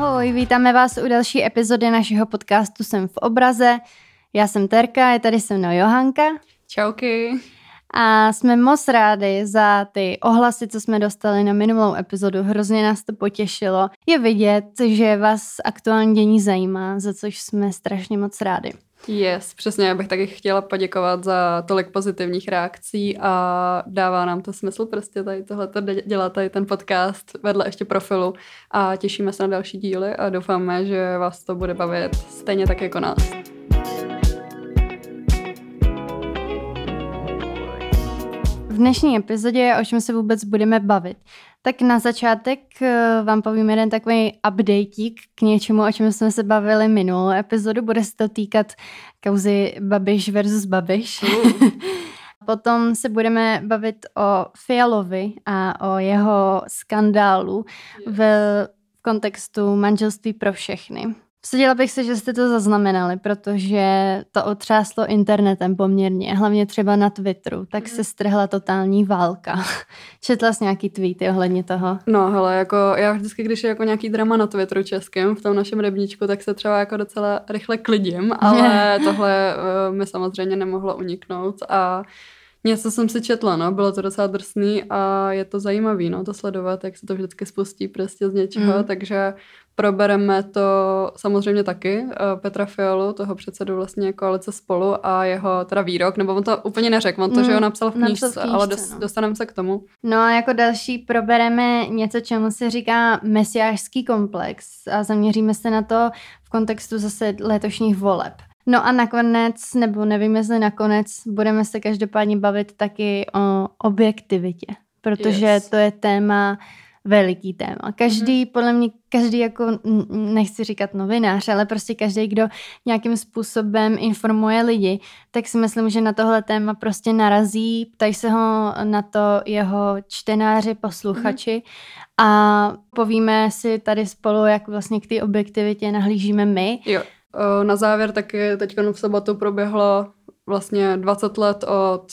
Ahoj, vítáme vás u další epizody našeho podcastu Jsem v obraze. Já jsem Terka, je tady se mnou Johanka. Čauky. A jsme moc rádi za ty ohlasy, co jsme dostali na minulou epizodu. Hrozně nás to potěšilo. Je vidět, že vás aktuální dění zajímá, za což jsme strašně moc rádi. Yes, přesně, já bych taky chtěla poděkovat za tolik pozitivních reakcí a dává nám to smysl prostě tady tohleto dělat, tady ten podcast vedle ještě profilu a těšíme se na další díly a doufáme, že vás to bude bavit stejně tak jako nás. V dnešní epizodě, o čem se vůbec budeme bavit, tak na začátek vám povím jeden takový updatík k něčemu, o čem jsme se bavili minulou epizodu. Bude se to týkat kauzy Babiš versus Babiš. Potom se budeme bavit o Fialovi a o jeho skandálu v kontextu manželství pro všechny. Vsadila bych se, že jste to zaznamenali, protože to otřáslo internetem poměrně, hlavně třeba na Twitteru, tak se strhla totální válka. Četla jsi nějaký tweety ohledně toho? No hele, jako já vždycky, když je jako nějaký drama na Twitteru českém, v tom našem rybníčku, tak se třeba jako docela rychle klidím, ale tohle mi samozřejmě nemohlo uniknout a něco jsem si četla, no, bylo to docela drsný a je to zajímavý, no, to sledovat, jak se to vždycky spustí prostě z něčeho, takže probereme to samozřejmě taky Petra Fialu, toho předsedu vlastně koalice Spolu a jeho teda výrok, nebo on to úplně neřekl, on to, že ho napsal v knížce, ale dostaneme se k tomu. No a jako další probereme něco, čemu se říká mesiářský komplex a zaměříme se na to v kontextu zase letošních voleb. No a nakonec, nebo nevím, jestli nakonec, budeme se každopádně bavit taky o objektivitě, protože to je téma, veliký téma. Každý, podle mě, každý jako, nechci říkat novinář, ale prostě každý, kdo nějakým způsobem informuje lidi, tak si myslím, že na tohle téma prostě narazí, ptají se ho na to jeho čtenáři, posluchači a povíme si tady spolu, jak vlastně k té objektivitě nahlížíme my. Jo. Na závěr taky teďka v sobotu proběhlo vlastně 20 let od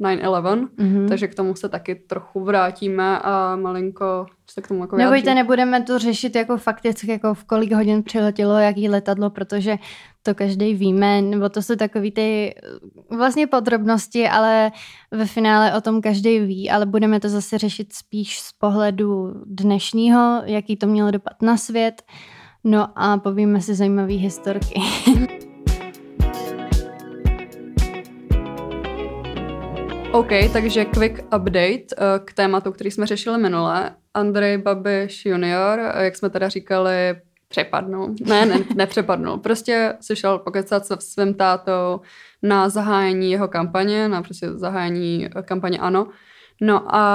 9/11, takže k tomu se taky trochu vrátíme a malinko se k tomu jako vyjádříme. Nebojte, nebudeme to řešit jako fakticky, jako v kolik hodin přiletělo, jaký letadlo, protože to každý víme, nebo to jsou takový ty vlastně podrobnosti, ale ve finále o tom každý ví, ale budeme to zase řešit spíš z pohledu dnešního, jaký to mělo dopad na svět. No a povíme si zajímavý historky. OK, takže quick update k tématu, který jsme řešili minule. Andrej Babiš junior, jak jsme teda říkali, přepadnul. Nepřepadnul. Prostě si šel pokecat se svým tátou na zahájení jeho kampaně, na prostě zahájení kampaně ANO. No a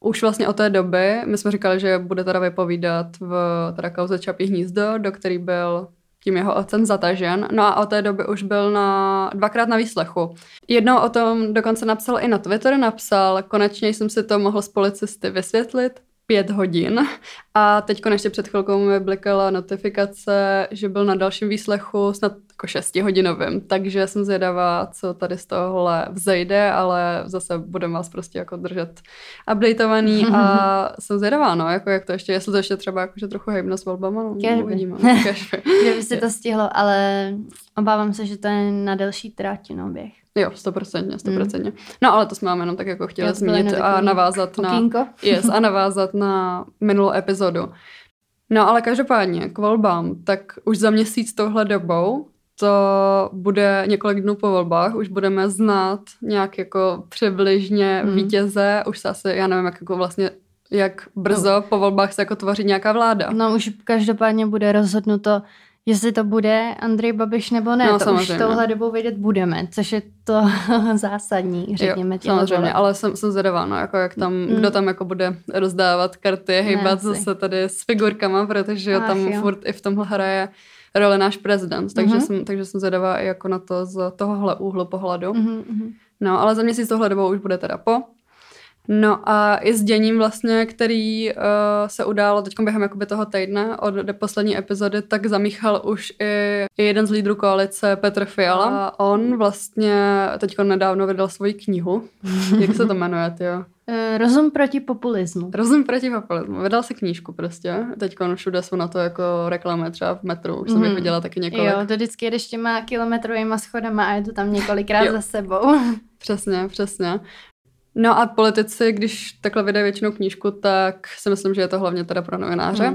už vlastně od té doby, my jsme říkali, že bude teda vypovídat v teda kauze Čapí hnízdo, do který byl tím jeho otcem zatažen. No a od té doby už byl dvakrát na výslechu. Jednou o tom dokonce napsal i na Twitter, konečně jsem si to mohl s policisty vysvětlit, 5 hodin. A teď konečně před chvilkou mi blikala notifikace, že byl na dalším výslechu snad jako 6-hodinovým. Takže jsem zvědavá, co tady z tohohle vzejde, ale zase budeme vás prostě jako držet updateovaný a jsem zvědavá, no, jako jak to ještě, jestli to ještě třeba jakože trochu hejbno s volbama, no, uvidíme. Kdyby se to stihlo, ale obávám se, že to je na delší tráti, no, běh. Jo, 100%. No, ale to jsme vám jenom tak jako chtěli zmínit a navázat na minulou epizodu. No, ale každopádně k volbám, tak už za měsíc touhle dobou, to bude několik dnů po volbách, už budeme znát nějak jako přibližně vítěze, už se asi, já nevím, jak jako vlastně jak brzo po volbách se jako tvoří nějaká vláda. No, už každopádně bude rozhodnuto, jestli to bude Andrej Babiš nebo ne, no, to samozřejmě. Už touhle dobou vědět budeme, což je to zásadní, řekněme. Jo, samozřejmě, dole. Ale jsem zvědavá, no, jako jak tam, kdo tam jako bude rozdávat karty, hejbat zase tady s figurkama, protože furt i v tomhle hraje roli náš prezident, takže jsem zvědavá i jako na to z tohohle úhlu pohledu. No, ale za měsíc tohle dobou už bude teda po. No a i s děním vlastně, který se událo teď během jakoby toho týdne od poslední epizody, tak zamíchal už i jeden z lídrů koalice Petr Fiala. A on vlastně teď nedávno vydal svoji knihu. Jak se to jmenuje, jo? Rozum proti populismu. Rozum proti populismu. Vydal si knížku prostě. Teďko všude jsou na to jako reklamy třeba v metru. Už jsem jich viděla taky několik. Jo, to vždycky jedeš těma kilometrovýma schodama a je to tam několikrát za sebou. Přesně, přesně. No a politici, když takhle vydají většinou knížku, tak si myslím, že je to hlavně teda pro novináře.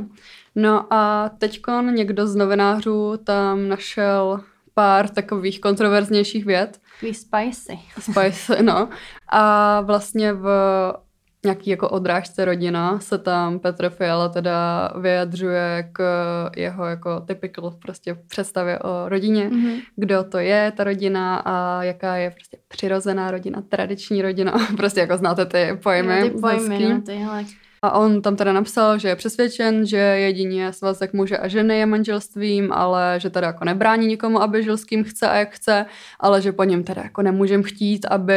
No a teďkon někdo z novinářů tam našel pár takových kontroverznějších vět. Takový spicy. Spicy, no. A vlastně v nějaký jako odrážce Rodina se tam Petr Fiala teda vyjadřuje k jeho jako typical prostě představě o rodině, kdo to je ta rodina a jaká je prostě přirozená rodina, tradiční rodina, prostě jako znáte ty pojmy. A on tam teda napsal, že je přesvědčen, že jedině svazek muže a ženy je manželstvím, ale že teda jako nebrání nikomu, aby žil s kým chce a jak chce, ale že po něm teda jako nemůžem chtít, aby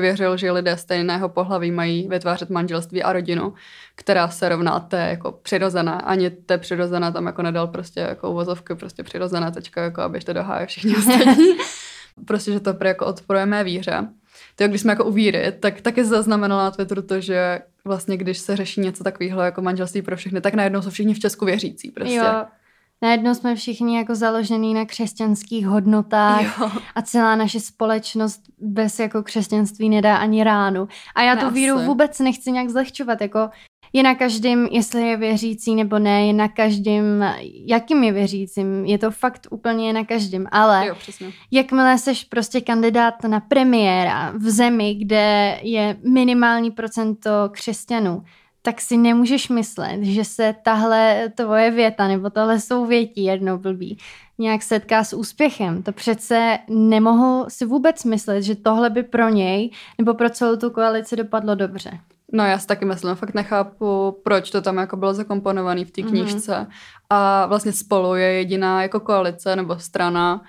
věřil, že lidé stejného pohlaví mají vytvářet manželství a rodinu, která se rovná té jako přirozená. Ani té přirozená tam jako nedal prostě jako uvozovky, prostě přirozená tečka, jako abyste dohájili všichni ostatní. Prostě, že to jako odporuje mé víře. Tak když jsme jako u víry, tak taky zaznamenala na Twitteru to, že vlastně když se řeší něco takového jako manželství pro všechny, tak najednou jsou všichni v Česku věřící prostě. Jo, najednou jsme všichni jako založený na křesťanských hodnotách a celá naše společnost bez jako křesťanství nedá ani ránu. A já tu víru vůbec nechci nějak zlehčovat, jako je na každém, jestli je věřící nebo ne, je na každém, jakým je věřícím, je to fakt úplně na každém, ale jakmile seš prostě kandidát na premiéra v zemi, kde je minimální procento křesťanů, tak si nemůžeš myslet, že se tahle tvoje věta nebo tohle souvětí jednou blbý nějak setká s úspěchem. To přece nemohu si vůbec myslet, že tohle by pro něj nebo pro celou tu koalici dopadlo dobře. No já si taky myslím, fakt nechápu, proč to tam jako bylo zakomponované v té knížce. A vlastně Spolu je jediná jako koalice nebo strana,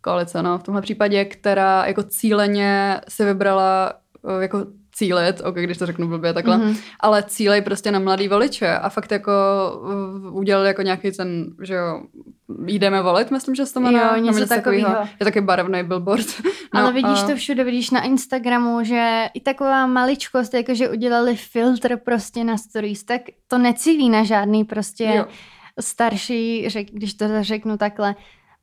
koalice no v tomhle případě, která jako cíleně si vybrala jako cílit, ok, když to řeknu blbě takhle, ale cílej prostě na mladý voliče a fakt jako udělali jako nějaký ten, že jo, jdeme volit, myslím, že se to jmenuje. Něco takového. Je taky barevný billboard. No, ale vidíš to všude, vidíš na Instagramu, že i taková maličkost, jakože udělali filtr prostě na stories, tak to necílí na žádný prostě starší, když to řeknu takhle.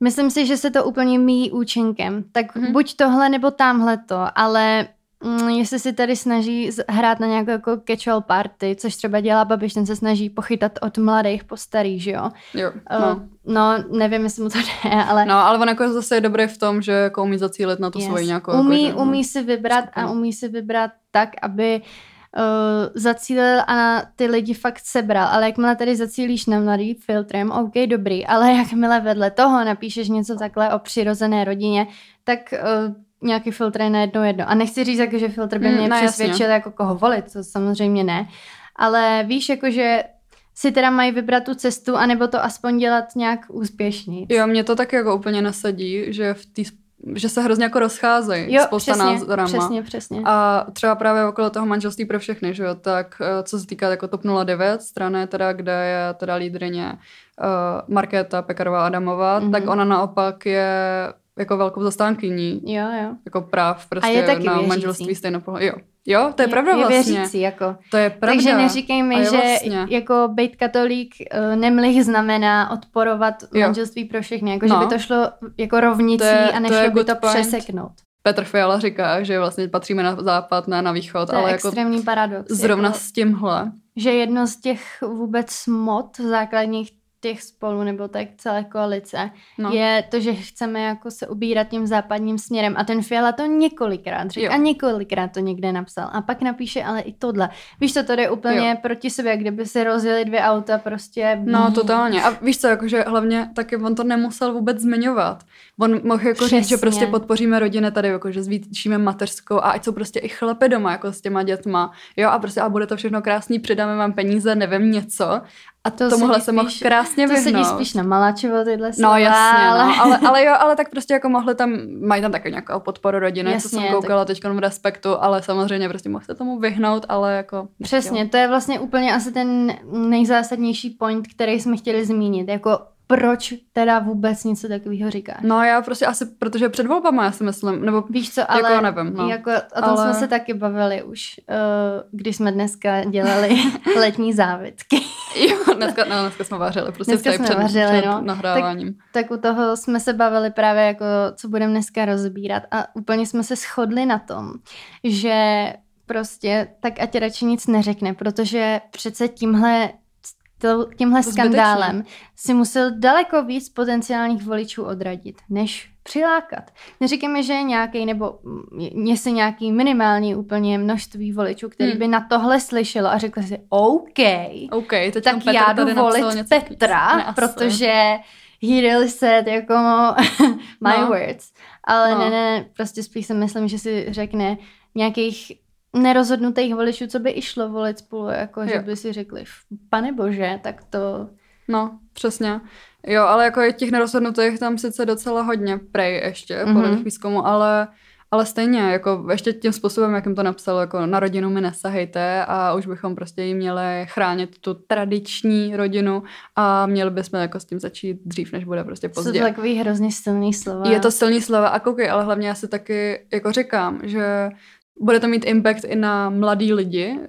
Myslím si, že se to úplně míjí účinkem. Tak buď tohle, nebo tamhle to, ale jestli si tady snaží hrát na nějakou jako catch-all party, což třeba dělá Babiš, ten se snaží pochytat od mladých po starý, že jo? No, nevím, jestli mu to jde, ale... No, ale on jako zase je dobrý v tom, že jako umí zacílit na to svoji nějakou... Umí si vybrat skupinu. A umí si vybrat tak, aby zacílil a na ty lidi fakt sebral, ale jakmile tady zacílíš na mladý filtrem, ok, dobrý, ale jakmile vedle toho napíšeš něco takhle o přirozené rodině, tak... Nějaký filtr je na jedno. A nechci říct, jako, že filtr by mě přesvědčil, jako koho volit, to samozřejmě ne. Ale víš, jakože si teda mají vybrat tu cestu, anebo to aspoň dělat nějak úspěšný. Jo, mě to taky jako úplně nasadí, že se hrozně jako rozcházejí spousta názorama. Přesně. A třeba právě okolo toho manželství pro všechny, že jo, tak co se týká jako TOP 09 strany, teda, kde je teda lídrině Markéta Pekarová Adamová, tak ona naopak je jako velkou zastánkyní. Jo. Jako práv prostě na věřící. Manželství stejnopohlavní. Jo, to je pravda je vlastně. Je věřící, jako. To je pravda. Takže neříkejme, že vlastně. Jako být katolík nemlich znamená odporovat manželství pro všechny. Jako, že by to šlo jako rovnicí a nešlo by to přeseknout. Petr Fiala říká, že vlastně patříme na západ, ne na východ. To je ale extrémní jako paradox. Zrovna jako, s tímhle. Že jedno z těch vůbec mod základních těch Spolu nebo tak celé koalice, je to, že chceme jako se ubírat tím západním směrem. A ten Fiala to několikrát řekl a několikrát to někde napsal. A pak napíše ale i tohle. Víš co, to jde úplně proti sobě, kdyby se rozjeli dvě auta prostě... No, totálně. A víš co, jakože hlavně taky on to nemusel vůbec zmiňovat. On mohl jako říct, že prostě podpoříme rodiny tady, jakože zvýšíme mateřskou a ať jsou prostě i chlapi doma jako s těma dětma. Jo, a prostě a bude to všechno krásný, přidáme vám peníze, nevím něco. A to tomuhle se mohl krásně vyhnout. To sedí spíš na Malačevo tyhle slova. No jasně, ale tak prostě jako mohli tam, mají tam taky nějakou podporu rodiny, jasně, co jsem koukala teď v Respektu, ale samozřejmě prostě mohl se tomu vyhnout, ale jako... Přesně, to je vlastně úplně asi ten nejzásadnější point, který jsme chtěli zmínit, jako proč teda vůbec něco takového říkáš? No já prostě asi, protože před volbama, já si myslím, nebo víš co, ale jako nevím. No. Jako, o tom jsme se taky bavili už, když jsme dneska dělali letní závitky. Jo, dneska jsme vařili, prostě dneska jsme vařili, před nahráváním. Tak u toho jsme se bavili právě jako, co budeme dneska rozbírat a úplně jsme se shodli na tom, že prostě tak ať radši nic neřekne, protože přece tímhle skandálem si musel daleko víc potenciálních voličů odradit, než přilákat. Neříkejme, že je nějaký, nebo jestli nějaký minimální úplně množství voličů, který by na tohle slyšelo a řekl si OK, tak já jdu volit Petra, protože he really said jako my words. Ale ne, prostě spíš si myslím, že si řekne nějakých nerozhodnutých voličů, co by išlo volit spolu, jako že by si řekli, pane bože, tak to... No, přesně. Jo, ale jako těch nerozhodnutých tam sice docela hodně prej ještě, podle těch výzkumu, ale stejně, jako ještě tím způsobem, jakým to napsalo, jako na rodinu mi nesahejte a už bychom prostě jí měli chránit tu tradiční rodinu a měli bychom jako s tím začít dřív, než bude prostě pozdě. Jsou to takový hrozně silný slova. Je to silný slova a koukej, ale hlavně já si taky jako říkám, že bude to mít impact i na mladý lidi,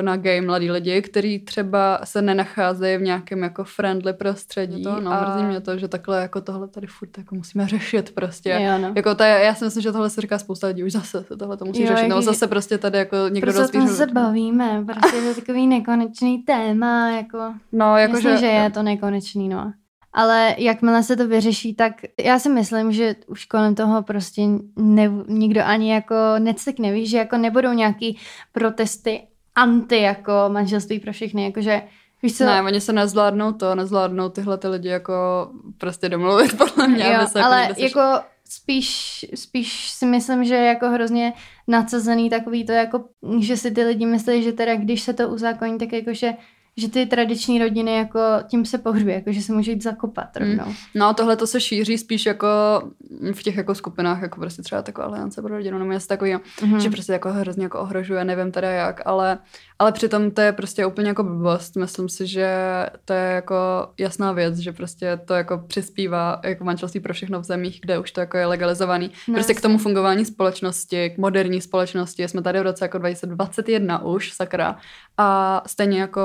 na gay mladý lidi, kteří třeba se nenacházejí v nějakém jako friendly prostředí. Mrzí mě to, že takhle jako tohle tady furt jako musíme řešit prostě. Jo, no. Jako já si myslím, že tohle se říká spousta lidí, už zase tohle to musí řešit. No zase prostě tady jako někdo rozvíří. Prostě se bavíme, prostě je to takový nekonečný téma, jako. No, jako myslím, že je to nekonečný, no. Ale jakmile se to vyřeší, tak já si myslím, že už kolem toho prostě nikdo ani jako necekne, víš, že jako nebudou nějaký protesty anti jako manželství pro všechny, jakože víš co? Ne, oni se nezvládnou tyhle ty lidi jako prostě domluvit podle mě. Jo, se ale jako spíš si myslím, že je jako hrozně nadsazený takový to jako, že si ty lidi myslí, že teda když se to uzákoní, tak jakože že ty tradiční rodiny jako tím se pohřbí, jako že se může jít zakopat rovnou. No tohle to se šíří spíš jako v těch jako skupinách, jako prostě třeba taková Aliance pro rodinu, nebo něco takového, že prostě jako hrozně jako ohrožuje, nevím teda jak, ale přitom to je prostě úplně jako blbost. Myslím si, že to je jako jasná věc, že prostě to jako přispívá jako manželství pro všechno v zemích, kde už to jako je legalizovaný. Prostě k tomu fungování společnosti, k moderní společnosti. Jsme tady v roce jako 2021 už, sakra. A stejně jako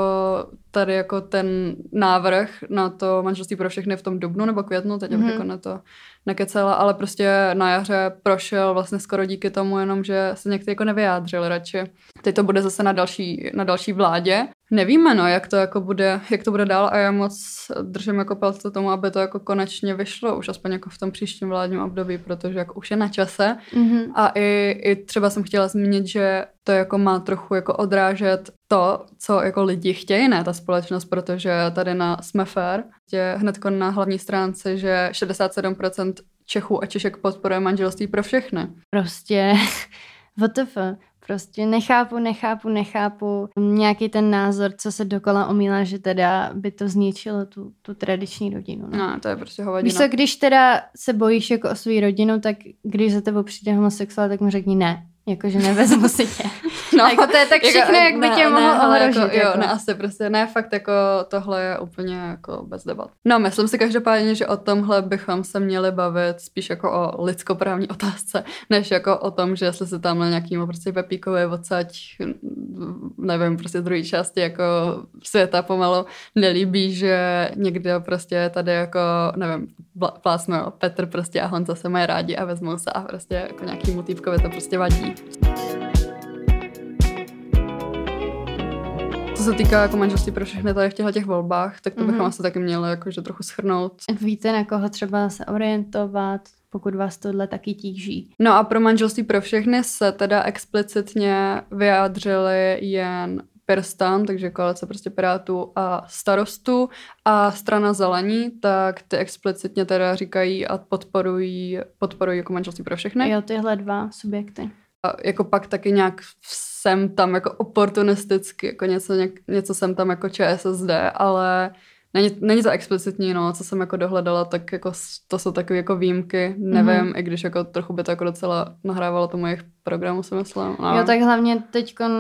tady jako ten návrh na to manželství pro všechny v tom dubnu nebo květnu, teď bych jako na to nekecela, ale prostě na jaře prošel vlastně skoro díky tomu jenom, že se někdy jako nevyjádřili radši. Teď to bude zase na další vládě. Nevíme, no, jak to bude dál a já moc držím jako palce tomu, aby to jako konečně vyšlo už aspoň jako v tom příštím vládním období, protože jako už je na čase. A i třeba jsem chtěla zmínit, že to jako má trochu jako odrážet to, co jako lidi chtějí, ne ta společnost, protože tady na Jsme fér je hnedko na hlavní stránce, že 67% Čechů a Češek podporuje manželství pro všechny. Prostě WTF. Prostě nechápu nějaký ten názor, co se dokola omílá, že teda by to zničilo tu tradiční rodinu. No, to je prostě hovadina. Víš co, když teda se bojíš jako o svou rodinu, tak když za tebou přijde homosexuál, tak mu řekni ne. Jakože nevezmu si tě. No, jako to je tak všechno, jako, jak by tě mohlo ohrožit. Jako, jo, asi prostě ne, fakt jako tohle je úplně jako bez debat. No, myslím si každopádně, že o tomhle bychom se měli bavit spíš jako o lidskoprávní otázce, než jako o tom, že jestli se tamhle nějakým prostě Pepíkové odsaď, nevím, prostě druhé části jako světa pomalu nelíbí, že někde prostě tady jako, nevím, plásno Petr prostě a Honza se mají rádi a vezmou se a prostě jako nějaký mutýpkové to prostě vadí. Co se týká jako manželství pro všechny tady v těchto volbách, tak to bychom asi taky měli jakože trochu shrnout. Víte, na koho třeba se orientovat, pokud vás tohle taky tíží. No a pro manželství pro všechny se teda explicitně vyjádřili jen PirStaN, takže koalice prostě Pirátů a Starostů a strana Zelení, tak ty explicitně teda říkají a podporují jako manželství pro všechny. Jo, tyhle dva subjekty. A jako pak taky nějak jsem tam jako oportunisticky, jako něco jsem tam jako ČSSD, ale není to explicitní, no, co jsem jako dohledala, tak jako to jsou takové jako výjimky, nevím, i když jako trochu by to jako docela nahrávalo tomu jejich programu, si myslím. No. Jo, tak hlavně teďkon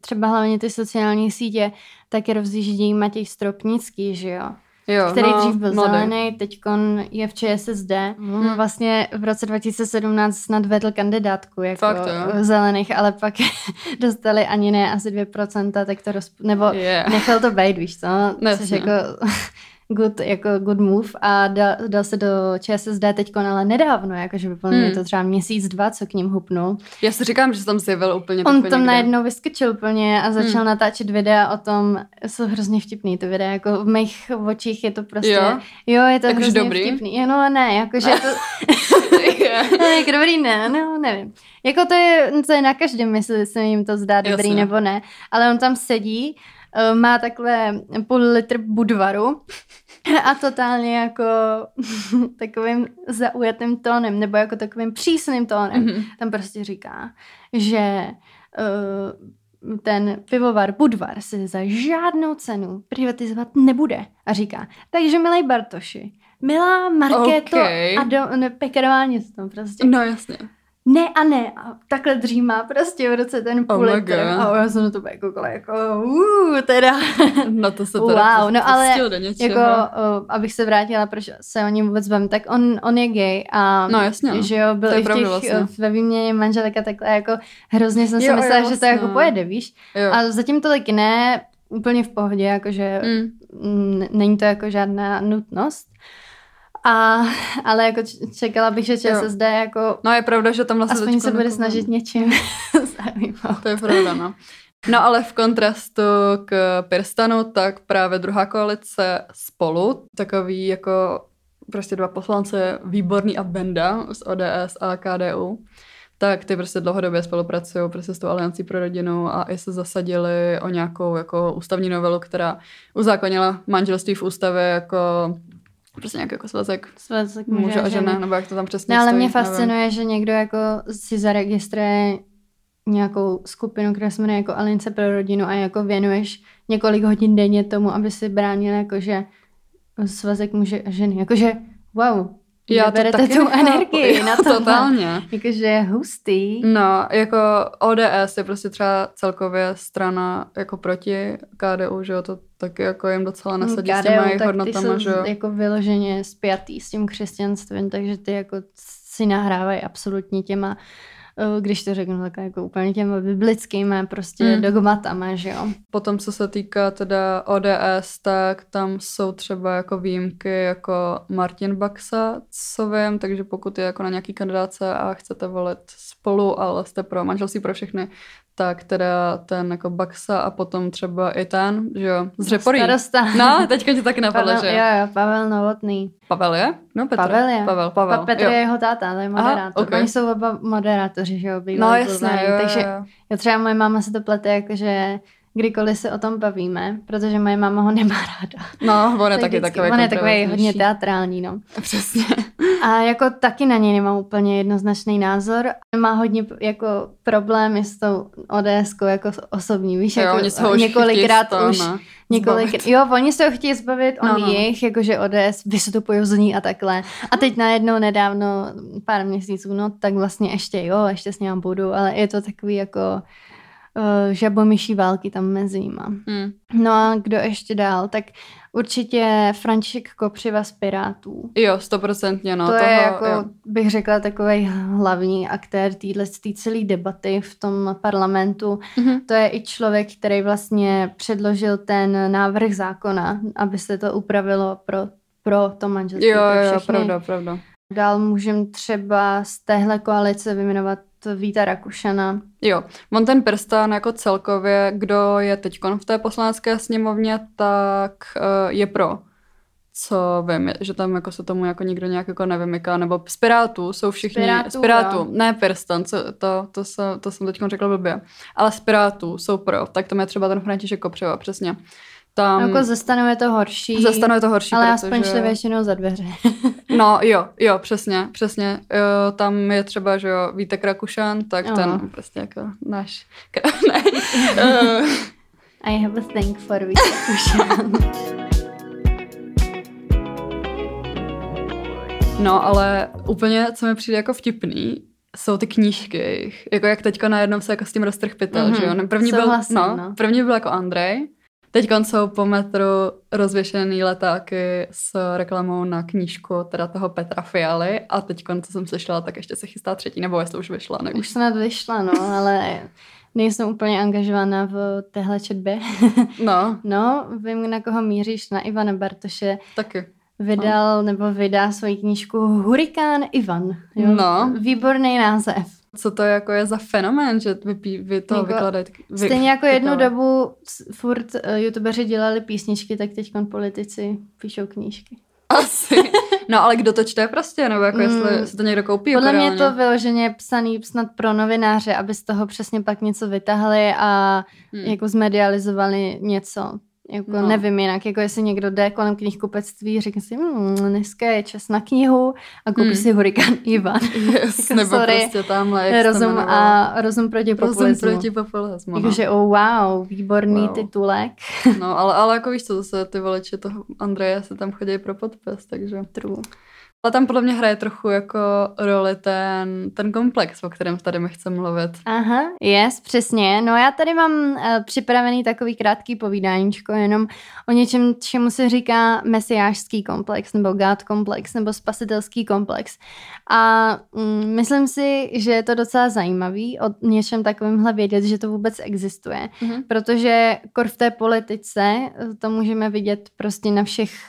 třeba hlavně ty sociální sítě taky rozjíždí Matěj Stropnický, že jo? jo, který dřív byl zelený, teďkon je v ČSSD. No, vlastně v roce 2017 nadvedl kandidátku jako zelených, ale pak dostali ani ne asi 2%, tak to nechal to bejt, víš co? No, což jako... Good move a dal se do ČSSD teďkon, ale nedávno, jakože by bylo to třeba měsíc, dva, co k ním hupnul. Já si říkám, že se tam zjevil úplně on tam najednou vyskočil úplně a začal natáčet videa o tom, jsou hrozně vtipný ty videa, jako v mých očích je to prostě, je to jakože hrozně dobrý. Vtipný. Jo, no ne, jakože to... jako dobrý ne, no nevím. Jako to je na každém, jestli se jim to zdá dobrý nebo ne, ale on tam sedí, má takhle půl litr Budvaru a totálně jako takovým zaujatým tónem, nebo jako takovým přísným tónem. Mm-hmm. Tam prostě říká, že ten pivovar Budvar se za žádnou cenu privatizovat nebude. A říká, takže milej Bartoši, milá Markéto Pekarová něco tam prostě. No jasně. Ne a ne. A takhle dřímá prostě v roce ten půl litr. A já jsem na to koukala jako teda. No to se teda wow. No ale jako, abych se vrátila, proč se o něm vůbec bavím, tak on je gay a no, jasně, že jo, byl i v těch, vlastně. Ve výměně manželek a takhle jako hrozně jsem si myslela, že to jako pojede, víš. Jo. A zatím to taky ne, úplně v pohodě, jakože není to jako žádná nutnost. Ale jako čekala bych, že ČSSD jako... No je pravda, že tam vlastně... Aspoň se bude snažit něčím zajímat. To je pravda, no. No ale v kontrastu k PirStanu, tak právě druhá koalice Spolu, takový jako prostě dva poslance Výborný a Benda z ODS a KDU, tak ty prostě dlouhodobě spolupracují prostě s tou Aliancí pro rodinu a i se zasadili o nějakou jako ústavní novelu, která uzákonila manželství v ústavě jako... Prostě nějaký jako svazek muže a žena, nebo jak to tam přesně stojí. Ale mě fascinuje, že někdo jako si zaregistruje nějakou skupinu, která se jmenuje jako Aliance pro rodinu a jako věnuješ několik hodin denně tomu, aby si bránil jakože svazek muže a ženy. Jakože wow, vyberete tu energii na to. Totálně. Jakože hustý. No, jako ODS je prostě třeba celkově strana jako proti KDU, že jo, to taky jako jim docela nasadí KDU, s těma jejich hodnotama, že jo. Tak ty jsou jako vyloženě spjatý s tím křesťanstvím, takže ty jako si nahrávají absolutně těma, když to řeknu tak jako úplně těma biblickýma prostě dogmatama, že jo. Potom, co se týká teda ODS, tak tam jsou třeba jako výjimky jako Martin Baxa, co vím, takže pokud je jako na nějaký kandidáce a chcete volit Spolu, ale jste pro manželství pro všechny, tak teda ten jako Baxa a potom třeba i ten, že jo, z Řeporí. Starosta. No, teďka tě taky napadlo, že? Jo, Pavel Novotný. Pavel je? No, Petr. Pavel je. Pavel. Petr je jeho táta, to je moderátor. Oni jsou oba moderátoři, že jo, bývalí. No, jasné, jo. Takže jo, třeba moje máma se to plete, jakože kdykoliv se o tom bavíme, protože moje máma ho nemá ráda. No, on je taky takový. On je takový hodně teatrální, no. Přesně. A jako taky na něj nemám úplně jednoznačný názor. Má hodně jako problémy s tou ODS-kou jako osobní, víš, jo, jako několikrát. Jo, oni se ho chtějí zbavit, jich, jakože ODS vystupují z ní a takhle. A teď najednou nedávno, pár měsíců, no tak vlastně ještě s ním budu, ale je to takový jako... žabomyší války tam mezi nima. No a kdo ještě dál, tak určitě František Kopřiva z Pirátů. Jo, 100%, no. To je jako, bych řekla, takovej hlavní aktér té celé debaty v tom parlamentu. Mm-hmm. To je i člověk, který vlastně předložil ten návrh zákona, aby se to upravilo pro to manželství. Jo, pravda. Dál můžem třeba z téhle koalice vyjmenovat Víta Rakušana. Jo, on ten PirStaN jako celkově, kdo je teďkon v té poslanecké sněmovně, tak je pro. Co vím, že tam jako se tomu jako nikdo nějak jako nevymyká, nebo z Pirátů jsou všichni... Z Pirátů ne PirStaN, to jsem teďkon řekla blbě. Ale z Pirátů jsou pro, tak tam je třeba ten František Kopřiva, přesně. Tam... Jako ze STANu je to horší. Ale protože... aspoň šli většinou za dveře. No jo, přesně. Jo, tam je třeba, že jo, Vítek Rakušan, tak ten prostě jako náš... I have a thing for Vítek Rakušan. No, ale úplně, co mi přijde jako vtipný, jsou ty knížky. Jako jak teďko najednou se jako s tím roztrh pytel, že jo. První byl jako Andrej. Teďkon jsou po metru rozvěšený letáky s reklamou na knížku teda toho Petra Fialy a teďkon, co jsem slyšela, tak ještě se chystá třetí, nebo jestli už vyšla. Nevím. Už snad vyšla, no, ale nejsem úplně angažovaná v téhle četbě. No. No, vím, na koho míříš, na Ivana Bartoše. Taky. Vydal nebo vydá svoji knížku Hurikán Ivan. Jo? No. Výborný název. Co to jako je za fenomén, že vy to vykládáte? Stejně jako jednu dobu furt youtubeři dělali písničky, tak teď politici píšou knížky. Asi. No ale kdo to čte prostě, nebo jako jestli se to někdo koupí? Podle mě to vyloženě je psaný snad pro novináře, aby z toho přesně pak něco vytahli a jako zmedializovali něco. Jako nevím jinak, jako jestli někdo jde kolem knihkupectví, řekne si, dneska je čas na knihu a koupí si Hurikán Ivan. Yes, jako, nebo sorry, prostě tamhle, rozum a rozum proti populismu. Rozum proti populismu. Jakože wow, výborný titulek. No, ale jako víš co, zase ty voliči toho Andreje se tam chodí pro podpis, takže true. Ale tam podle mě hraje trochu jako roli ten komplex, o kterém tady mi chceme mluvit. Aha, yes, přesně. No já tady mám připravený takový krátký povídáníčko, jenom o něčem, čemu se říká mesiášský komplex, nebo God komplex, nebo spasitelský komplex. A myslím si, že je to docela zajímavý o něčem takovémhle vědět, že to vůbec existuje. Mm-hmm. Protože kor v té politice to můžeme vidět prostě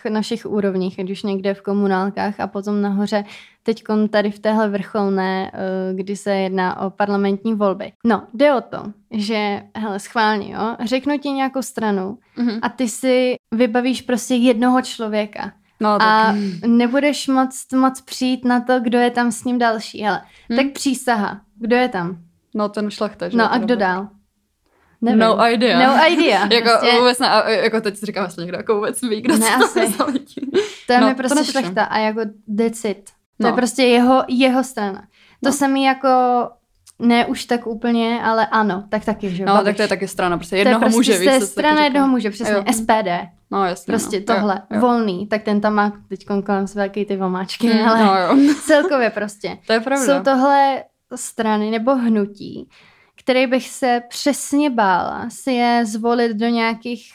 na všech úrovních, ať už někde v komunálkách a potom nahoře teď tady v téhle vrcholné, kdy se jedná o parlamentní volby. No, jde o to, že, hele, schválně, jo, řeknu ti nějakou stranu a ty si vybavíš prostě jednoho člověka. No, a nebudeš moc přijít na to, kdo je tam s ním další, hele. Tak přísaha, kdo je tam? No, ten Šlachta, že? No a kdo dál? Nevím. No idea. Jako teď si říkám, jestli někdo jako vůbec ví, kdo se tam nezalití. To je mi prostě Šlechta a jako decid. To je prostě jeho strana. To se mi jako, ne už tak úplně, ale ano, tak taky, že Babiš. No, tak to je taky strana, prostě jednoho muže. To je prostě strana jednoho muže, přesně, jo. SPD. No, jasně, prostě tohle, jo. Volný, tak ten tam má teď kolem své jaký ty vomáčky, ale celkově prostě. To je pravda. Jsou tohle strany nebo hnutí, který bych se přesně bála si je zvolit do nějakých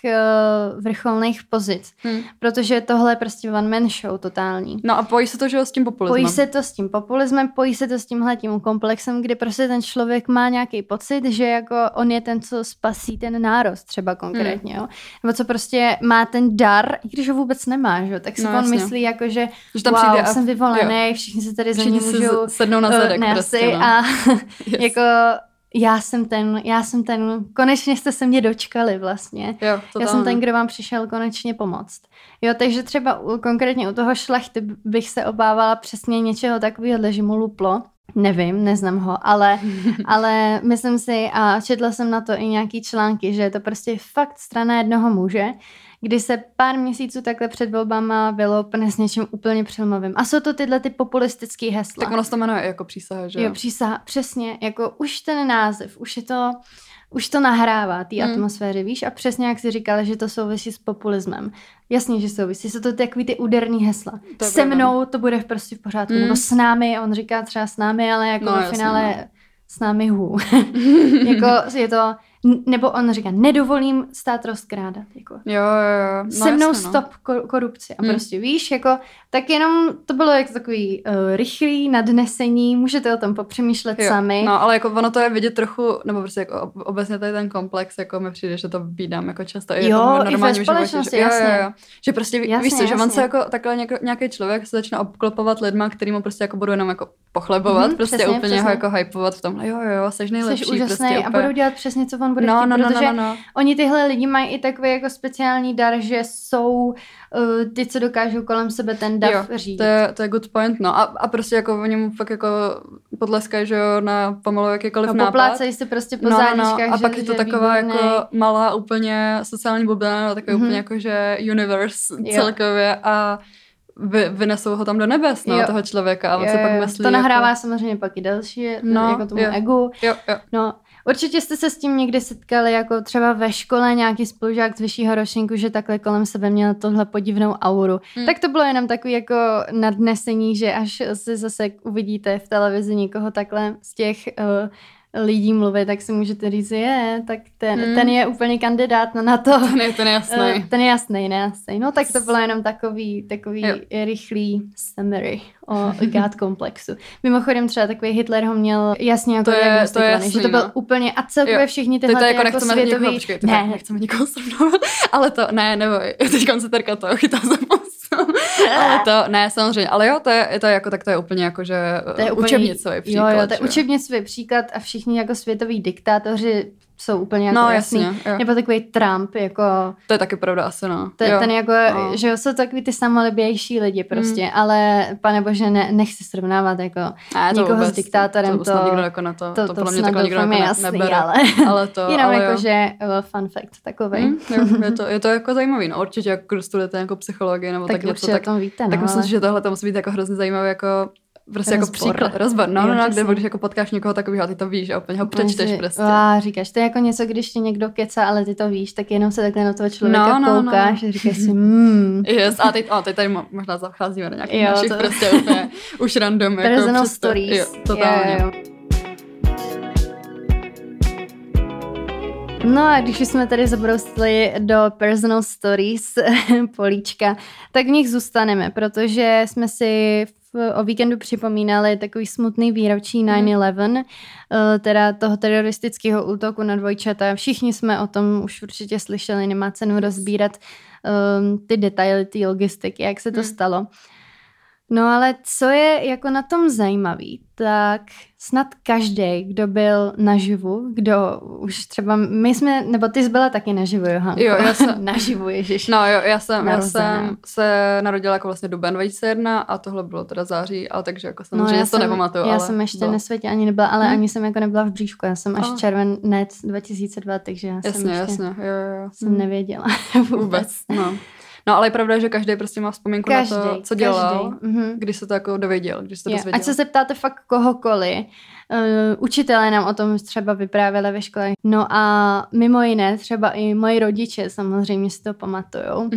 vrcholných pozic. Protože tohle je prostě one man show totální. No a pojí se to, že s tím populismem. Pojí se to s tímhletím komplexem, kdy prostě ten člověk má nějaký pocit, že jako on je ten, co spasí ten národ třeba konkrétně, jo. Nebo co prostě má ten dar, i když ho vůbec nemá, jo. Tak si on myslí jako, že tam wow, přijde jsem vyvolený, všichni se tady všichni za ní můžou sednou na zadek prostě, no. A jako Já jsem ten, konečně jste se mě dočkali vlastně. Já jsem ten, kdo vám přišel konečně pomoct. Jo, takže třeba konkrétně u toho Šlachty bych se obávala přesně něčeho takového, že mu luplo. Nevím, neznám ho, ale myslím si, a četla jsem na to i nějaký články, že je to prostě fakt strana jednoho muže, kdy se pár měsíců takhle před volbama vyloupne s něčím úplně přelomovým. A jsou to tyhle ty populistické hesla. Tak ono se to jmenuje jako přísaha, že jo? Jo, přísaha, přesně, jako už ten název, už to nahrává té atmosféry, víš? A přesně jak jsi říkala, že to souvisí s populismem. Jasně, že souvisí. Jsou to takový ty úderný hesla. Se mnou to bude prostě v pořádku. Nebo s námi, on říká třeba s námi, ale jako v finále s námi hů. Jako je to... Nebo on říká, nedovolím stát rozkrádat. Jako. Jo. No, se mnou jasně, stop korupci. A prostě víš, jako, tak jenom to bylo jako takový rychlý nadnesení, můžete o tom popřemýšlet sami. No, ale jako ono to je vidět trochu, nebo prostě jako obecně tady ten komplex, jako mi přijde, že to vídám jako často. Jo, i ve společnosti, jasně. Že prostě víš co, že on se jako takhle nějaký člověk se začne obklopovat lidma, který mu prostě jako budou jenom jako pochlebovat, prostě přesně, úplně ho jako hypovat v tomhle, jo, seš nejlepší. Seš úžasnej prostě, a budou dělat přesně, co on bude chtít, protože oni tyhle lidi mají i takový jako speciální dar, že jsou ty, co dokážou kolem sebe ten dav řídit. To je good point, no. A prostě jako oni mu fakt jako podleskají, že jo, na pomalu jakýkoliv nápad. Poplácají se prostě po zádičkách, a pak je to taková výborný, jako malá úplně sociální bublina, takový úplně jako, že universe celkově a vynesou ho tam do nebes, no, toho člověka a on se pak myslí. To nahrává jako... samozřejmě pak i další, jako tomu egu. Jo. No, určitě jste se s tím někdy setkali, jako třeba ve škole nějaký spolužák z vyššího ročníku, že takhle kolem sebe měl tohle podivnou auru. Tak to bylo jenom takový jako nadnesení, že až si zase uvidíte v televizi někoho takhle z těch lidí mluví, tak si můžete říct, tak ten je úplně kandidát na to. Ten je jasný. Ten je jasný, nejasný. No tak to bylo jenom takový rychlý summary o God komplexu. Mimochodem třeba takový Hitler ho měl jasně jako diagnostikovaný, že to byl úplně a celkově všichni tyhle to jako světový... Nechceme nikoho srovnávat, ale to, neboj, teď koncertérka to chytá za poslou. Ale to, samozřejmě, ale jo, to je jako, tak to je úplně jako, že učebnicový příklad. Jo, to je učebnicový příklad a všichni jako světoví diktátoři jsou úplně jako jasný. Jasně, nebo takový Trump, jako... To je taky pravda asi, no. Ten jako, že jsou takový ty samolibější lidi prostě, ale pane bože, nechci srovnávat jako nikoho s diktátorem, to podle mě takhle nikdo nebere. Ale to, jenom jakože fun fact takovej. Je to jako zajímavý, no určitě, jako studujete jako psychologii nebo tak něco, tak myslím, že tohle to musí být jako hrozně zajímavé, jako... Prostě jako příklad, rozbor, nebo když jako potkáš někoho takového a ty to víš a úplně ho přečteš prostě. Říkáš, to je jako něco, když ti někdo kecá, ale ty to víš, tak jenom se takhle na toho člověka koukáš a říkáš si a teď tady možná zacházíme do nějakých našich prostě úplně už random. Personal jako, stories. Jo, totálně. Jo. No a když jsme tady zabrousili do personal stories políčka, tak v nich zůstaneme, protože jsme si o víkendu připomínali takový smutný výročí 9/11, teda toho teroristického útoku na dvojčata. Všichni jsme o tom už určitě slyšeli, nemá cenu rozbírat ty detaily, ty logistiky, jak se to stalo. No ale co je jako na tom zajímavý, tak snad každý, kdo byl naživu, kdo už třeba, my jsme, nebo ty jsi byla taky naživu, Johanko. Jo, já jsem. Naživu, ježiš. No jo, já jsem se narodila jako vlastně duben 2001 a tohle bylo teda září, ale takže jako samozřejmě to nepamatuju. Já jsem ještě na světě ani nebyla, ale ani jsem jako nebyla v bříšku, já jsem až červenec 2002, takže já jsem jsem nevěděla vůbec. No ale je pravda, že každý prostě má vzpomínku na to, co dělal, když se to jako dověděl, když se to dozvěděl. Ať se zeptáte fakt kohokoliv, učitelé nám o tom třeba vyprávěli ve škole. No a mimo jiné, třeba i moji rodiče samozřejmě si to pamatujou.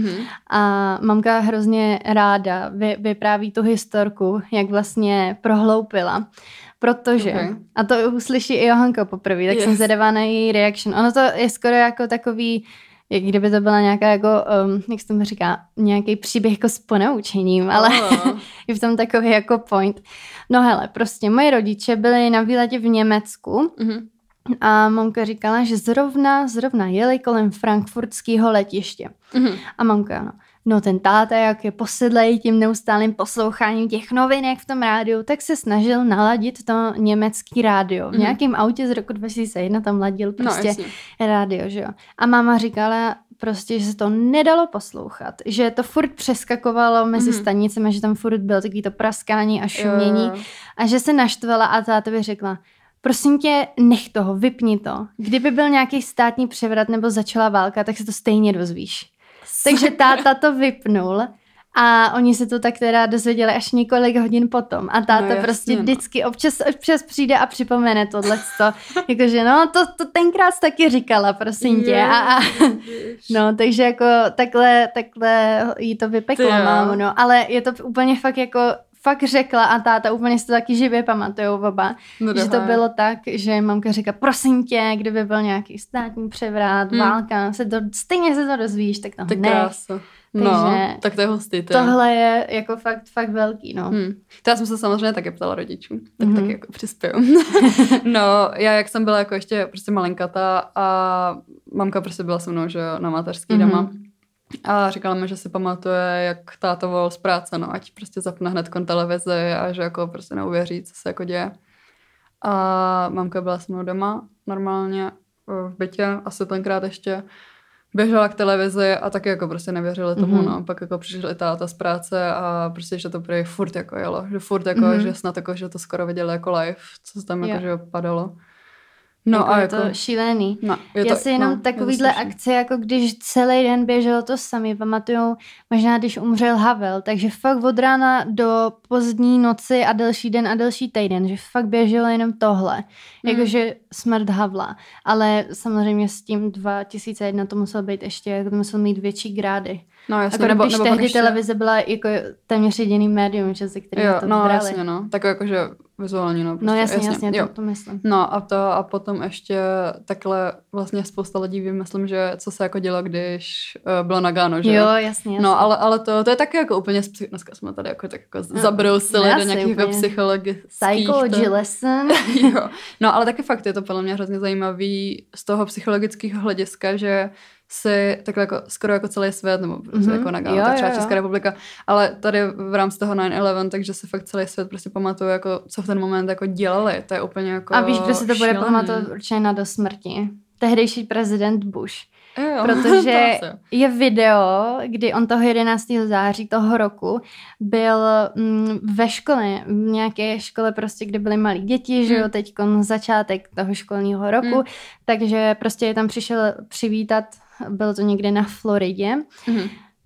A mamka hrozně ráda vypráví tu historku, jak vlastně prohloupila. Protože, a to uslyší i Johanko poprvé, tak jsem zvědavá na její reaction. Ono to je skoro jako takový... Jak kdyby to byla nějaká jako, jak se tomu říká, nějaký příběh jako s ponaučením, ale je v tom takový jako point. No hele, prostě moji rodiče byli na výletě v Německu a mamka říkala, že zrovna jeli kolem frankfurtského letiště. A mamka, no ten táta, jak je posedlej tím neustálým posloucháním těch novinek v tom rádiu, tak se snažil naladit to německý rádio. V nějakém autě z roku 2001 tam ladil prostě rádio, že jo. A máma říkala prostě, že se to nedalo poslouchat, že to furt přeskakovalo mezi stanicemi, že tam furt bylo takový to praskání a šumění a že se naštvala a tátovi řekla: prosím tě, nech toho, vypni to. Kdyby byl nějaký státní převrat nebo začala válka, tak se to stejně dozvíš. Takže táta to vypnul a oni se to tak teda dozvěděli až několik hodin potom. A táta prostě vždycky občas přijde a připomene tohleto. Jakože to tenkrát taky říkala, prosím tě. No, takže jako takhle jí to vypeklo, mámu. No. Ale je to úplně fakt jako... Fakt řekla a táta úplně si to taky živě pamatujou oba, že to bylo tak, že mamka říká: prosím tě, kdyby byl nějaký státní převrat, válka, stejně se to dozvíš, tak toho nech. Takže tak to je hustý. Tohle je jako fakt velký, no. To já jsem se samozřejmě taky ptala rodičů, taky jako přispěju. Já jak jsem byla jako ještě prostě malinkatá a mamka prostě byla se mnou, že na mateřský doma. A říkala mi, že si pamatuje, jak táta volal z práce, ať prostě zapne hned televizi a že jako prostě neuvěří, co se jako děje. A mamka byla se mnou doma normálně v bytě, asi tenkrát ještě běžela k televizi a taky jako prostě nevěřila tomu, Pak jako přišel i táta z práce a prostě, že to prý furt jako jelo, že furt jako, že snad jako, že to skoro viděla jako live, co se tam jako, že padalo. No, a to šílený. Já si jenom takovýhle akce, jako když celý den běželo to samé, pamatujou možná, když umřel Havel, takže fakt od rána do pozdní noci a delší den a delší týden, že fakt běželo jenom tohle. Jakože smrt Havla. Ale samozřejmě s tím 2001 to muselo být ještě, to muselo mít větší grády. No jasně, akorát, když tehdy televize byla jako téměř jediný médium, že se kterým to brali. Tak jakože vizuální, no. Prostě, no jasně, to myslím. No a potom ještě takhle vlastně spousta lidí vymyslím, že co se jako dělo, když bylo nagáno, že? Jo, jasně. No, ale to je taky jako úplně, dneska jsme tady jako tak jako zabrousili do nějakých psychologických. Psychology lesson. Jo. No, ale taky fakt je to podle mě hrozně zajímavý z toho psychologického hlediska, že si takhle jako skoro jako celý svět, nebo prostě jako na Gánu, tak třeba Česká republika, ale tady v rámci toho 9/11, takže se fakt celý svět prostě pamatuje, jako co v ten moment jako dělali, to je úplně jako a víš, kdo se to bude pamatovat určitě na do smrti? Tehdejší prezident Bush. Jo, protože je video, kdy on toho 11. září toho roku byl ve škole, v nějaké škole prostě, kde byly malí děti, že jo, teď začátek toho školního roku, takže prostě je tam přišel přivítat, bylo to někde na Floridě.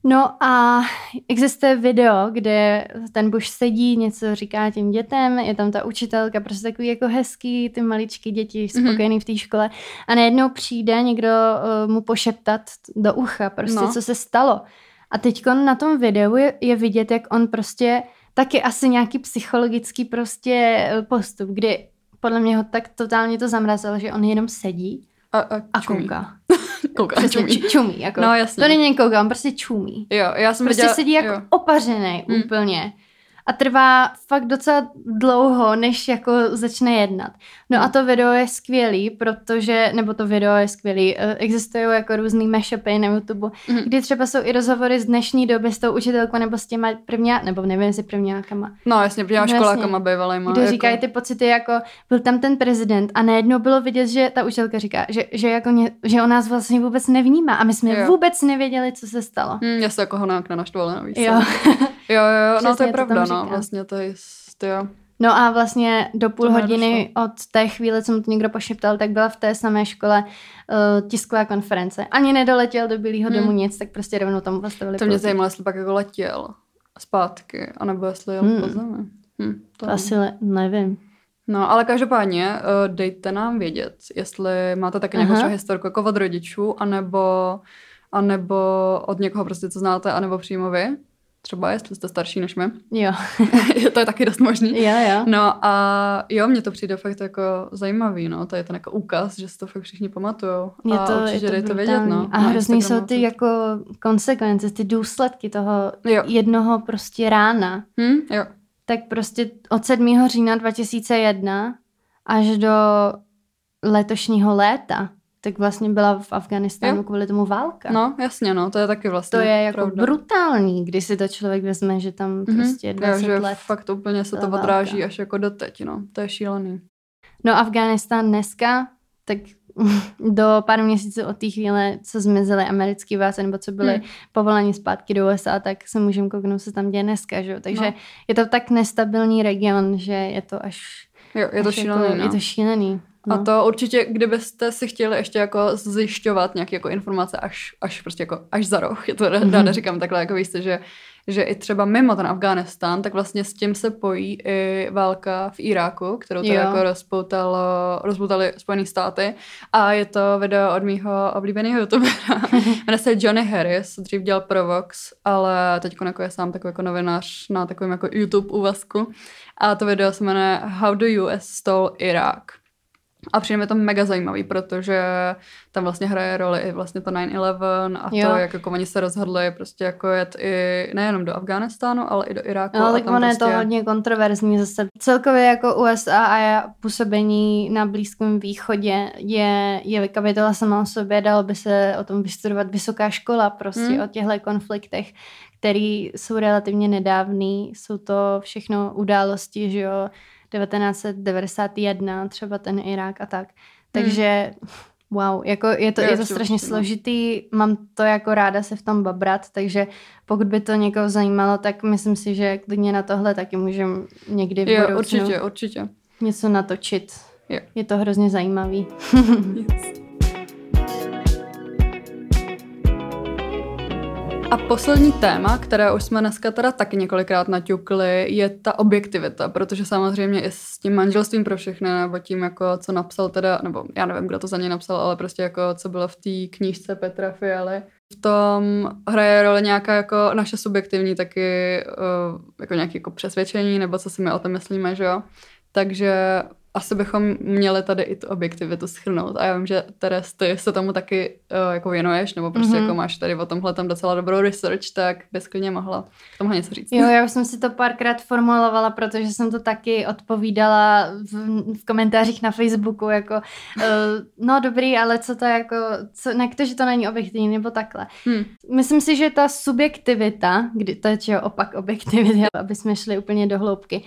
No a existuje video, kde ten Bush sedí, něco říká těm dětem, je tam ta učitelka, prostě takový jako hezký, ty maličký děti, spokojený v té škole a najednou přijde někdo mu pošeptat do ucha prostě, co se stalo. A teďko na tom videu je vidět, jak on prostě, taky asi nějaký psychologický prostě postup, kdy podle mě ho tak totálně to zamrazilo, že on jenom sedí a kouká. Čumí jako. No, jasně. To není kouká, on prostě čumí. Jo, já jsem prostě viděla, sedí jako opařený úplně. A trvá fakt docela dlouho, než jako začne jednat. No a to video je skvělý, protože, nebo to video je skvělý, existují jako různý mashupy na YouTube, kdy třeba jsou i rozhovory z dnešní doby s tou učitelkou nebo s těma nebo nevím, jestli prvňákama. No jasně, školákama bývalejma. Kdo jako říkají ty pocity, jako byl tam ten prezident a najednou bylo vidět, že ta učitelka říká, že o nás vlastně vůbec nevnímá a my jsme vůbec nevěděli, co se stalo. Já se jako honák nenaštvala navíc. Jo, no to je pravda, no, vlastně to je, jo. No a vlastně do půl hodiny od té chvíle, co mu to někdo pošeptal, tak byla v té samé škole tisková konference. Ani nedoletěl do Bílýho domu nic, tak prostě rovnou tam postavili. To mě zajímalo, jestli pak jako letěl zpátky, anebo jestli jel po zemi. To asi nevím. No, ale každopádně dejte nám vědět, jestli máte taky nějakou třeba historku jako od rodičů, anebo od někoho prostě, co znáte, anebo přímo vy. Třeba, jestli jste starší než my. Jo. To je taky dost možný. Jo. No a jo, mně to přijde fakt jako zajímavý, no. To je ten jako úkaz, že si to fakt všichni pamatujou. A určitě dej to vědět, no. A hrozný jsou ty jako konsekvence, ty důsledky toho jednoho prostě rána. Jo. Tak prostě od 7. října 2001 až do letošního léta. Tak vlastně byla v Afghánistánu kvůli tomu válka. No, jasně, no, to je taky vlastně to je jako pravda. Brutální, když si to člověk vezme, že tam prostě 20 let fakt úplně se to odráží až jako doteď, no. To je šílený. No, Afghánistán dneska, tak do pár měsíců od té chvíle, co zmizely americký vojáci, nebo co byli povoleni zpátky do USA, tak se můžeme kouknout, co tam děje dneska, že jo. Takže je to tak nestabilní region, že je to až je to šílený, jako, no. Je to šílený. No. A to určitě, kdybyste si chtěli ještě jako zjišťovat nějaké jako informace až prostě jako až za roh, je to neříkám takhle, jako víte, že i třeba mimo ten Afghánistán, tak vlastně s tím se pojí i válka v Iráku, kterou to jako rozpoutaly Spojené státy. A je to video od mýho oblíbeného youtubera. Jmenuje se Johnny Harris, dřív dělal pro Vox, ale teď je sám takový jako novinář na takovém jako YouTube úvazku. A to video se jmenuje How the US Stole Iraq. A přijde mi to mega zajímavý, protože tam vlastně hraje roli i vlastně to 9/11 a to, jak jako oni se rozhodli prostě jako jet i nejenom do Afghánistánu, ale i do Iráku. No, ale ono prostě je to hodně kontroverzní zase. Celkově jako USA a působení na Blízkém východě je kapitola sama o sobě, dalo by se o tom vystudovat vysoká škola prostě o těchto konfliktech, který jsou relativně nedávný, jsou to všechno události, že jo, 1991, třeba ten Irák a tak. Takže wow, jako je to strašně složitý, mám to jako ráda se v tom babrat, takže pokud by to někoho zajímalo, tak myslím si, že klidně na tohle taky můžeme někdy v budoucnu určitě něco natočit. Je to hrozně zajímavý. A poslední téma, které už jsme dneska teda taky několikrát naťukli, je ta objektivita, protože samozřejmě i s tím manželstvím pro všechny, nebo tím, jako, co napsal teda, nebo já nevím, kdo to za něj napsal, ale prostě jako, co bylo v té knížce Petra Fialy. V tom hraje roli nějaká jako naše subjektivní taky jako nějaké jako přesvědčení, nebo co si my o tom myslíme, že jo. Takže asi bychom měli tady i tu objektivitu shrnout. A já vím, že Teres, ty se tomu taky jako věnuješ, nebo prostě jako máš tady o tomhle tam docela dobrou research, tak bys klidně mohla k tomu něco říct. Jo, já už jsem si to párkrát formulovala, protože jsem to taky odpovídala v komentářích na Facebooku, jako no dobrý, ale co to jako, že to není objektivní, nebo takhle. Myslím si, že ta subjektivita, kdy to je opak objektivity, aby jsme šli úplně do hloubky.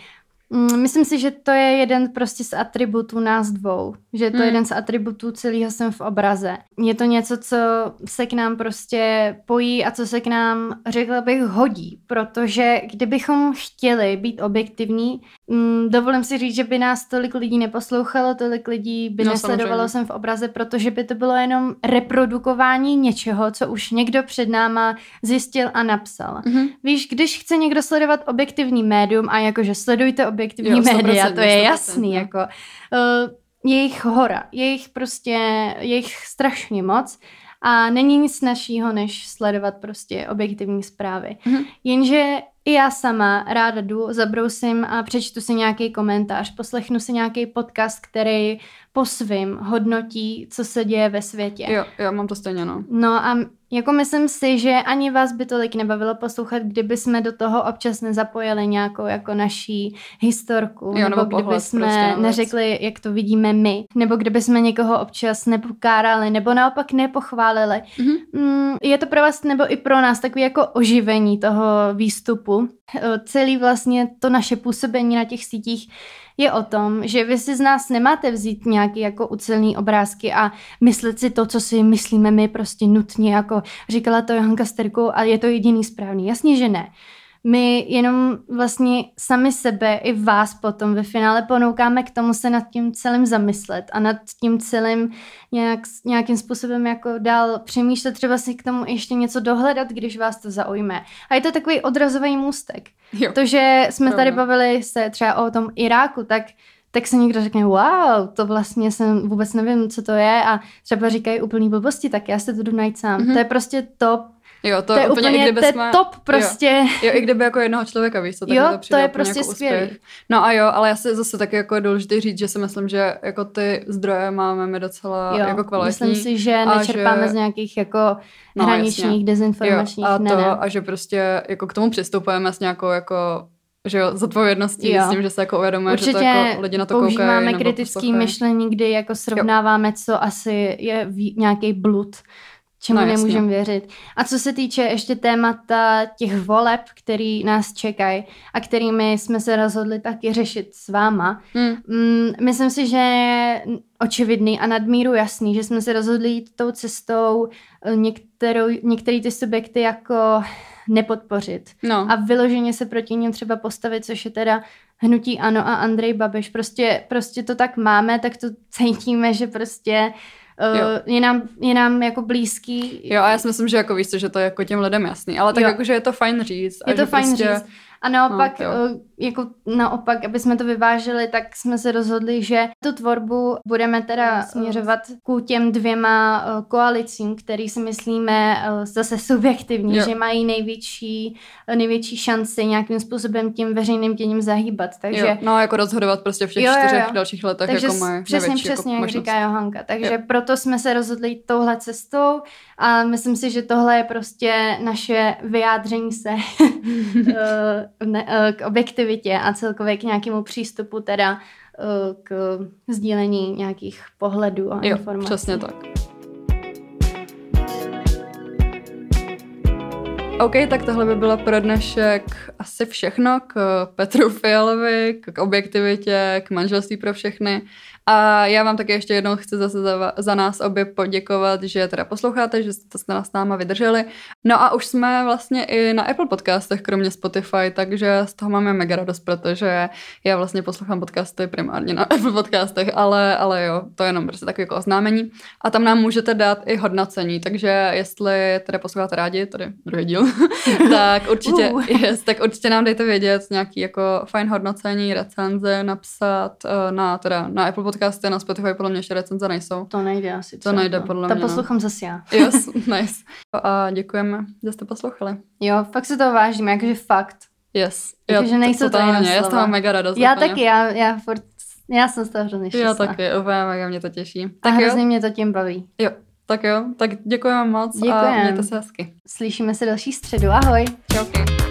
Myslím si, že to je jeden prostě z atributů nás dvou. Že je to jeden z atributů celého Jsem v obraze. Je to něco, co se k nám prostě pojí a co se k nám, řekla bych, hodí. Protože kdybychom chtěli být objektivní, dovolím si říct, že by nás tolik lidí neposlouchalo, tolik lidí by nesledovalo Jsem v obraze, protože by to bylo jenom reprodukování něčeho, co už někdo před náma zjistil a napsal. Víš, když chce někdo sledovat objektivní médium a jakože sledujte objektivní média, to je jasný, jako jejich hora, jejich strašně moc a není nic snažšího, než sledovat prostě objektivní zprávy. Jenže i já sama ráda jdu, zabrousím a přečtu si nějaký komentář, poslechnu si nějaký podcast, který po svým hodnotí, co se děje ve světě. Jo, mám to stejně, no. No a jako myslím si, že ani vás by tolik nebavilo poslouchat, kdyby jsme do toho občas nezapojili nějakou jako naší historku, nebo kdyby jsme neřekli, jak to vidíme my, nebo kdyby jsme někoho občas nepokárali, nebo naopak nepochválili. Je to pro vás nebo i pro nás takový jako oživení toho výstupu. Celý vlastně to naše působení na těch sítích je o tom, že vy si z nás nemáte vzít nějaké jako ucelené obrázky a myslet si to, co si myslíme my prostě nutně, jako říkala to Johanka s Terkou a je to jediný správný. Jasně, že ne. My jenom vlastně sami sebe i vás potom ve finále ponoukáme k tomu se nad tím celým zamyslet a nad tím celým nějakým způsobem jako dál přemýšlet, třeba si k tomu ještě něco dohledat, když vás to zaujme. A je to takový odrazový můstek. To, že jsme tady bavili se třeba o tom Iráku, tak se někdo řekne, wow, to vlastně jsem vůbec nevím, co to je a třeba říkají úplný blbosti, tak já se to jdu najít sám. To je prostě top. Jo, to je úplně, top prostě. Jo, i kdyby jako jednoho člověka, víš co, tak jo, to je prostě jako skvělý. No a jo, ale já si zase taky jako důležitý říct, že si myslím, že jako ty zdroje máme my docela jako kvalitní. Myslím si, že nečerpáme z nějakých jako hraničních, dezinformačních. A že prostě jako k tomu přistupujeme s nějakou jako zodpovědností, s tím, že se jako uvědomuje, že to jako lidi na to koukají. Určitě používáme kritické myšlení, kdy jako srovnáváme, co asi je nějaký blud, čemu nemůžeme věřit. A co se týče ještě témata těch voleb, který nás čekají a kterými jsme se rozhodli taky řešit s váma, myslím si, že je očividný a nadmíru jasný, že jsme se rozhodli jít tou cestou některé ty subjekty jako nepodpořit. A vyloženě se proti nim třeba postavit, což je teda hnutí ANO a Andrej Babiš. Prostě to tak máme, tak to cítíme, že prostě je nám jako blízký. Jo, a já si myslím, že jako víš co, že to je jako těm lidem jasný, ale tak jako, že je to fajn říct. Je to fajn říct. A naopak, jako naopak, aby jsme to vyvážili, tak jsme se rozhodli, že tu tvorbu budeme teda směřovat k těm dvěma koalicím, který si myslíme zase subjektivně, že mají největší šance nějakým způsobem tím veřejným děním zahýbat. Takže no jako rozhodovat prostě v těch čtyřech dalších letech, takže jako mají přesně, jako jak říká Johanka. Takže proto jsme se rozhodli touhle cestou a myslím si, že tohle je prostě naše vyjádření se k objektivitě a celkově k nějakému přístupu teda k sdílení nějakých pohledů a informací. Přesně tak. OK, tak tohle by bylo pro dnešek asi všechno k Petru Fialovi, k objektivitě, k manželství pro všechny. A já vám taky ještě jednou chci zase za nás obě poděkovat, že teda posloucháte, že jste s náma vydrželi. No a už jsme vlastně i na Apple podcastech, kromě Spotify, takže z toho máme mega radost, protože já vlastně poslouchám podcasty primárně na Apple podcastech, ale jo, to je jenom prostě takové jako oznámení. A tam nám můžete dát i hodnocení, takže jestli teda posloucháte rádi, tady druhý díl, tak určitě nám dejte vědět nějaký jako fajn hodnocení, recenze napsat na Apple podcasty, na Spotify podle mě ještě recenze nejsou. To nejde asi. To nejde podle mě. To poslouchám zase já. Yes, nice. A děkujeme, že jste poslouchali. Jo, fakt se to vážím, jakože fakt. Yes. Jakože nejsou to jenom slova. Já z toho mega radost. Já taky, já furt Já jsem z toho hrozně šťastná. Jo, taky, úplně mě to těší. Tak a hrozně mě to tím baví. Jo, tak děkujeme moc. Děkujeme. A mějte se hezky. Slyšíme se další středu, ahoj. Čauky.